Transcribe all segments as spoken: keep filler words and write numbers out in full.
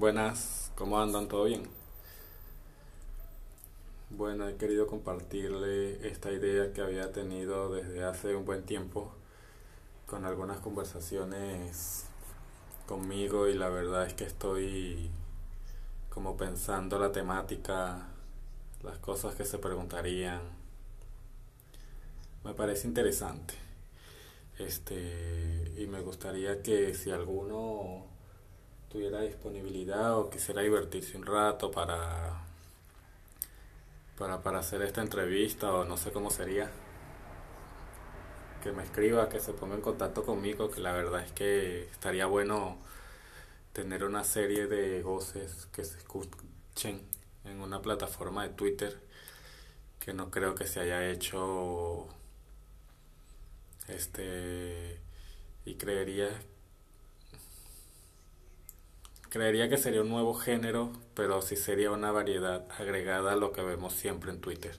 Buenas, ¿cómo andan? ¿Todo bien? Bueno, he querido compartirle esta idea que había tenido desde hace un buen tiempo con algunas conversaciones conmigo, y la verdad es que estoy como pensando la temática, las cosas que se preguntarían. Me parece interesante. Este, y me gustaría que si alguno tuviera disponibilidad o quisiera divertirse un rato para, para, para hacer esta entrevista, o no sé cómo sería, que me escriba, que se ponga en contacto conmigo, que la verdad es que estaría bueno tener una serie de voces que se escuchen en una plataforma de Twitter, que no creo que se haya hecho, este y creería Creería que sería un nuevo género, pero sí sería una variedad agregada a lo que vemos siempre en Twitter.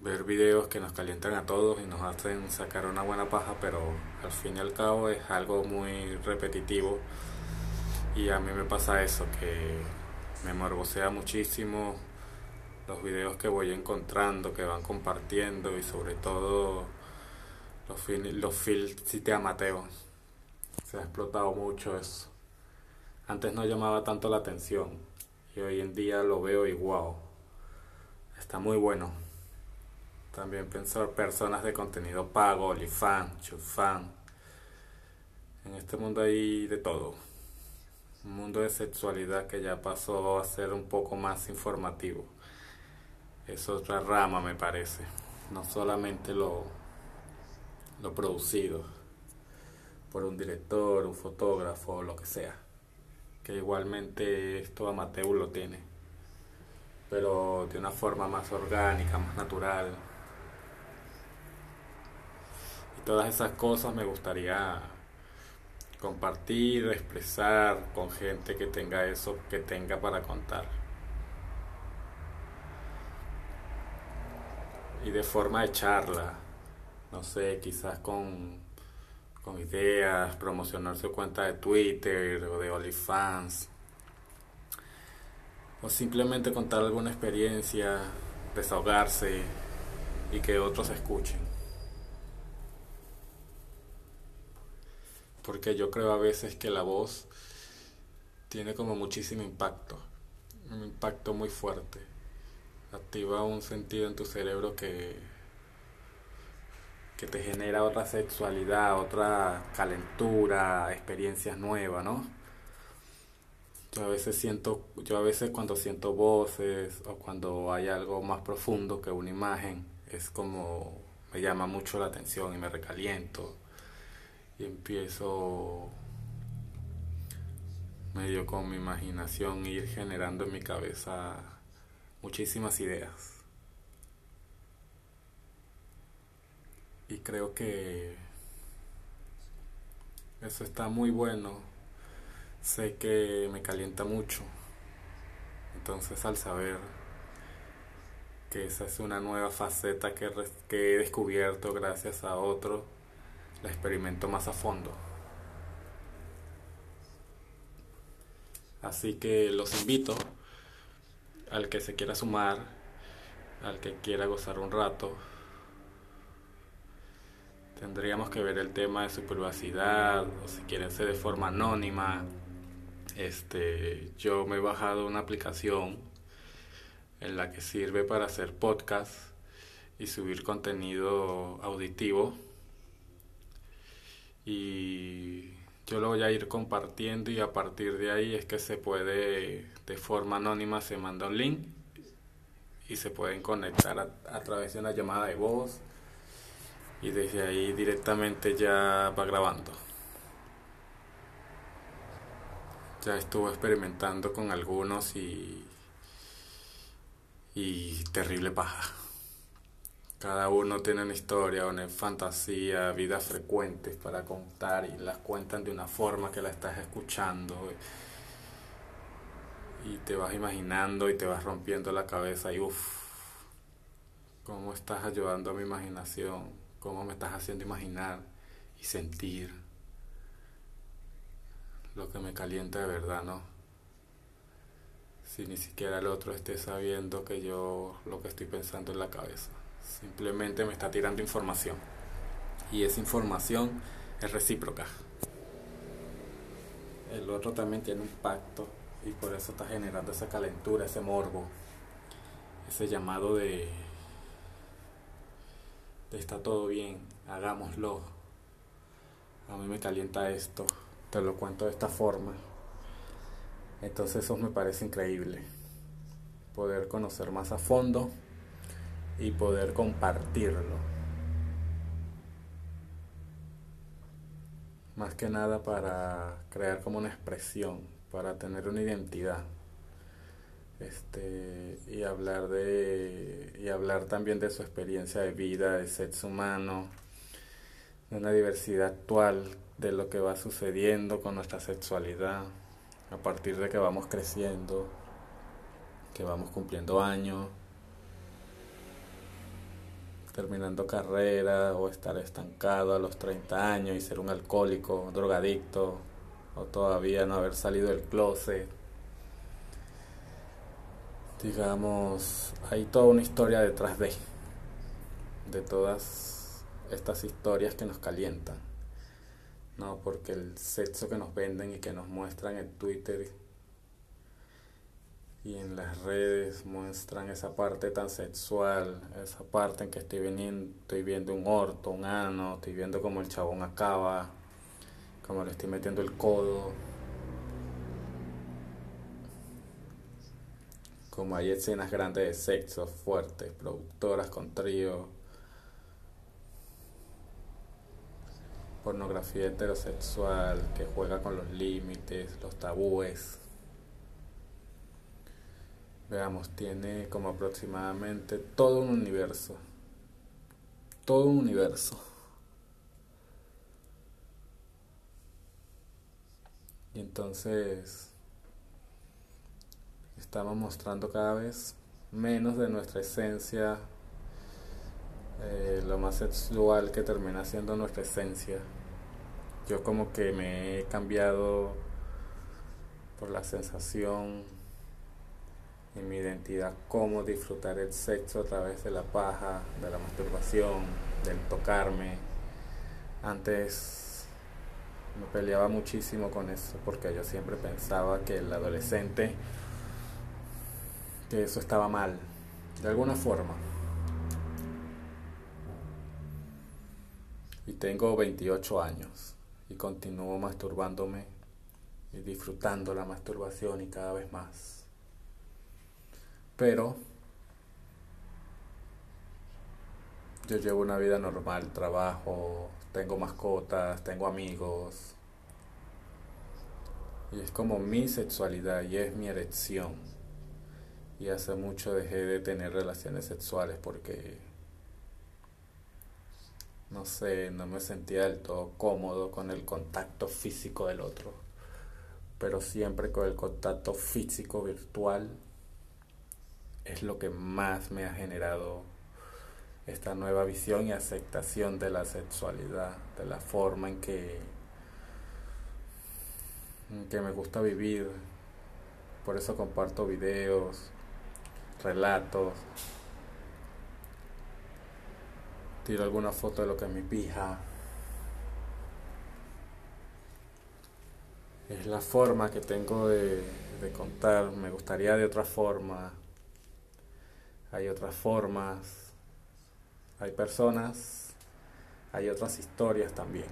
Ver videos que nos calientan a todos y nos hacen sacar una buena paja, pero al fin y al cabo es algo muy repetitivo. Y a mí me pasa eso, que me morbosea muchísimo los videos que voy encontrando, que van compartiendo, y sobre todo los fil- los fil- si te amateo. Se ha explotado mucho eso. Antes no llamaba tanto la atención, y hoy en día lo veo y wow, está muy bueno. También pensar personas de contenido pago, OnlyFans, Chufan. En este mundo hay de todo. Un mundo de sexualidad que ya pasó a ser un poco más informativo. Es otra rama, me parece. No solamente lo, lo producido por un director, un fotógrafo, lo que sea, que igualmente esto amateur lo tiene, pero de una forma más orgánica, más natural. Y todas esas cosas me gustaría compartir, expresar con gente que tenga eso, que tenga para contar, y de forma de charla, no sé, quizás con con ideas, promocionar su cuenta de Twitter o de OnlyFans, o simplemente contar alguna experiencia, desahogarse y que otros escuchen. Porque yo creo a veces que la voz tiene como muchísimo impacto, un impacto muy fuerte. Activa un sentido en tu cerebro que que te genera otra sexualidad, otra calentura, experiencias nuevas, ¿no? Yo a veces siento, yo a veces cuando siento voces o cuando hay algo más profundo que una imagen, es como me llama mucho la atención y me recaliento y empiezo medio con mi imaginación ir generando en mi cabeza muchísimas ideas. Y creo que eso está muy bueno. Sé que me calienta mucho. Entonces, al saber que esa es una nueva faceta que, re- que he descubierto gracias a otro, la experimento más a fondo. Así que los invito al que se quiera sumar, al que quiera gozar un rato. Tendríamos que ver el tema de su privacidad, o si quieren ser de forma anónima. Este, yo me he bajado una aplicación en la que sirve para hacer podcasts y subir contenido auditivo. Y yo lo voy a ir compartiendo, y a partir de ahí es que se puede, de forma anónima, se manda un link y se pueden conectar a, a través de una llamada de voz. Y desde ahí directamente ya va grabando. Ya estuve experimentando con algunos y, y terrible paja. Cada uno tiene una historia, una fantasía, vidas frecuentes para contar, y las cuentan de una forma que la estás escuchando. Y te vas imaginando y te vas rompiendo la cabeza y uff, ¿cómo estás ayudando a mi imaginación? ¿Cómo me estás haciendo imaginar y sentir? lo que me calienta de verdad, ¿no? Si ni siquiera el otro esté sabiendo que yo lo que estoy pensando en la cabeza. Simplemente me está tirando información. Y esa información es recíproca. El otro también tiene un pacto y por eso está generando esa calentura, ese morbo, ese llamado de, de está todo bien, hagámoslo. A mí me calienta esto, te lo cuento de esta forma. Entonces eso me parece increíble, poder conocer más a fondo y poder compartirlo. Más que nada para crear como una expresión, para tener una identidad, este y hablar de y hablar también de su experiencia de vida, de sexo humano, de una diversidad actual, de lo que va sucediendo con nuestra sexualidad a partir de que vamos creciendo, que vamos cumpliendo años, terminando carrera o estar estancado a los treinta años y ser un alcohólico, un drogadicto, o todavía no haber salido del closet. Digamos, hay toda una historia detrás de, de todas estas historias que nos calientan, ¿no? Porque el sexo que nos venden y que nos muestran en Twitter y en las redes muestran esa parte tan sexual, esa parte en que estoy, viniendo, estoy viendo un orto, un ano, estoy viendo como el chabón acaba, como le estoy metiendo el codo, como hay escenas grandes de sexo, fuertes, productoras con trío, pornografía heterosexual que juega con los límites, los tabúes. Veamos, tiene como aproximadamente todo un universo, todo un universo. Y entonces estamos mostrando cada vez menos de nuestra esencia, eh, lo más sexual que termina siendo nuestra esencia. Yo como que me he cambiado por la sensación y mi identidad, cómo disfrutar el sexo a través de la paja, de la masturbación, del tocarme. Antes me peleaba muchísimo con eso, porque yo siempre pensaba que el adolescente, que eso estaba mal, de alguna forma. Y tengo veintiocho años, y continúo masturbándome, y disfrutando la masturbación, y cada vez más. Pero yo llevo una vida normal, trabajo, tengo mascotas, tengo amigos. Y es como mi sexualidad y es mi erección. Y hace mucho dejé de tener relaciones sexuales porque, no sé, no me sentía del todo cómodo con el contacto físico del otro. Pero siempre con el contacto físico virtual es lo que más me ha generado esta nueva visión y aceptación de la sexualidad, de la forma en que, en que me gusta vivir. Por eso comparto videos, relatos, tiro alguna foto de lo que es mi pija. Es la forma que tengo de, de contar, me gustaría de otra forma. Hay otras formas, hay personas, hay otras historias también.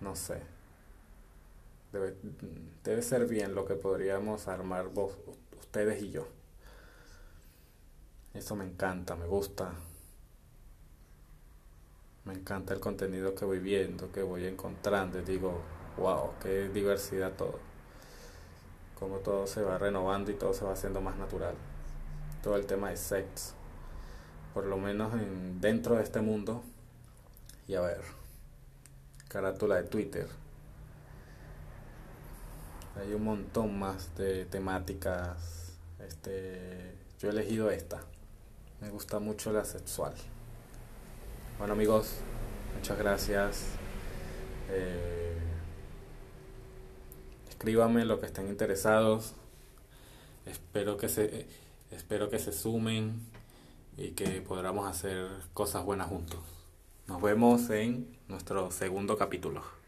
No sé. Debe, debe ser bien lo que podríamos armar vos, ustedes y yo. Eso me encanta, me gusta. Me encanta el contenido que voy viendo, que voy encontrando. Y digo, wow, qué diversidad todo. Como todo se va renovando y todo se va haciendo más natural. Todo el tema de sexo. Por lo menos en, dentro de este mundo. Y a ver. Carátula de Twitter. Hay un montón más de temáticas. Este, yo he elegido esta. Me gusta mucho la sexual. Bueno amigos. Muchas gracias. Eh, escríbanme lo que estén interesados. Espero que se, espero que se sumen y que podamos hacer cosas buenas juntos. Nos vemos en nuestro segundo capítulo.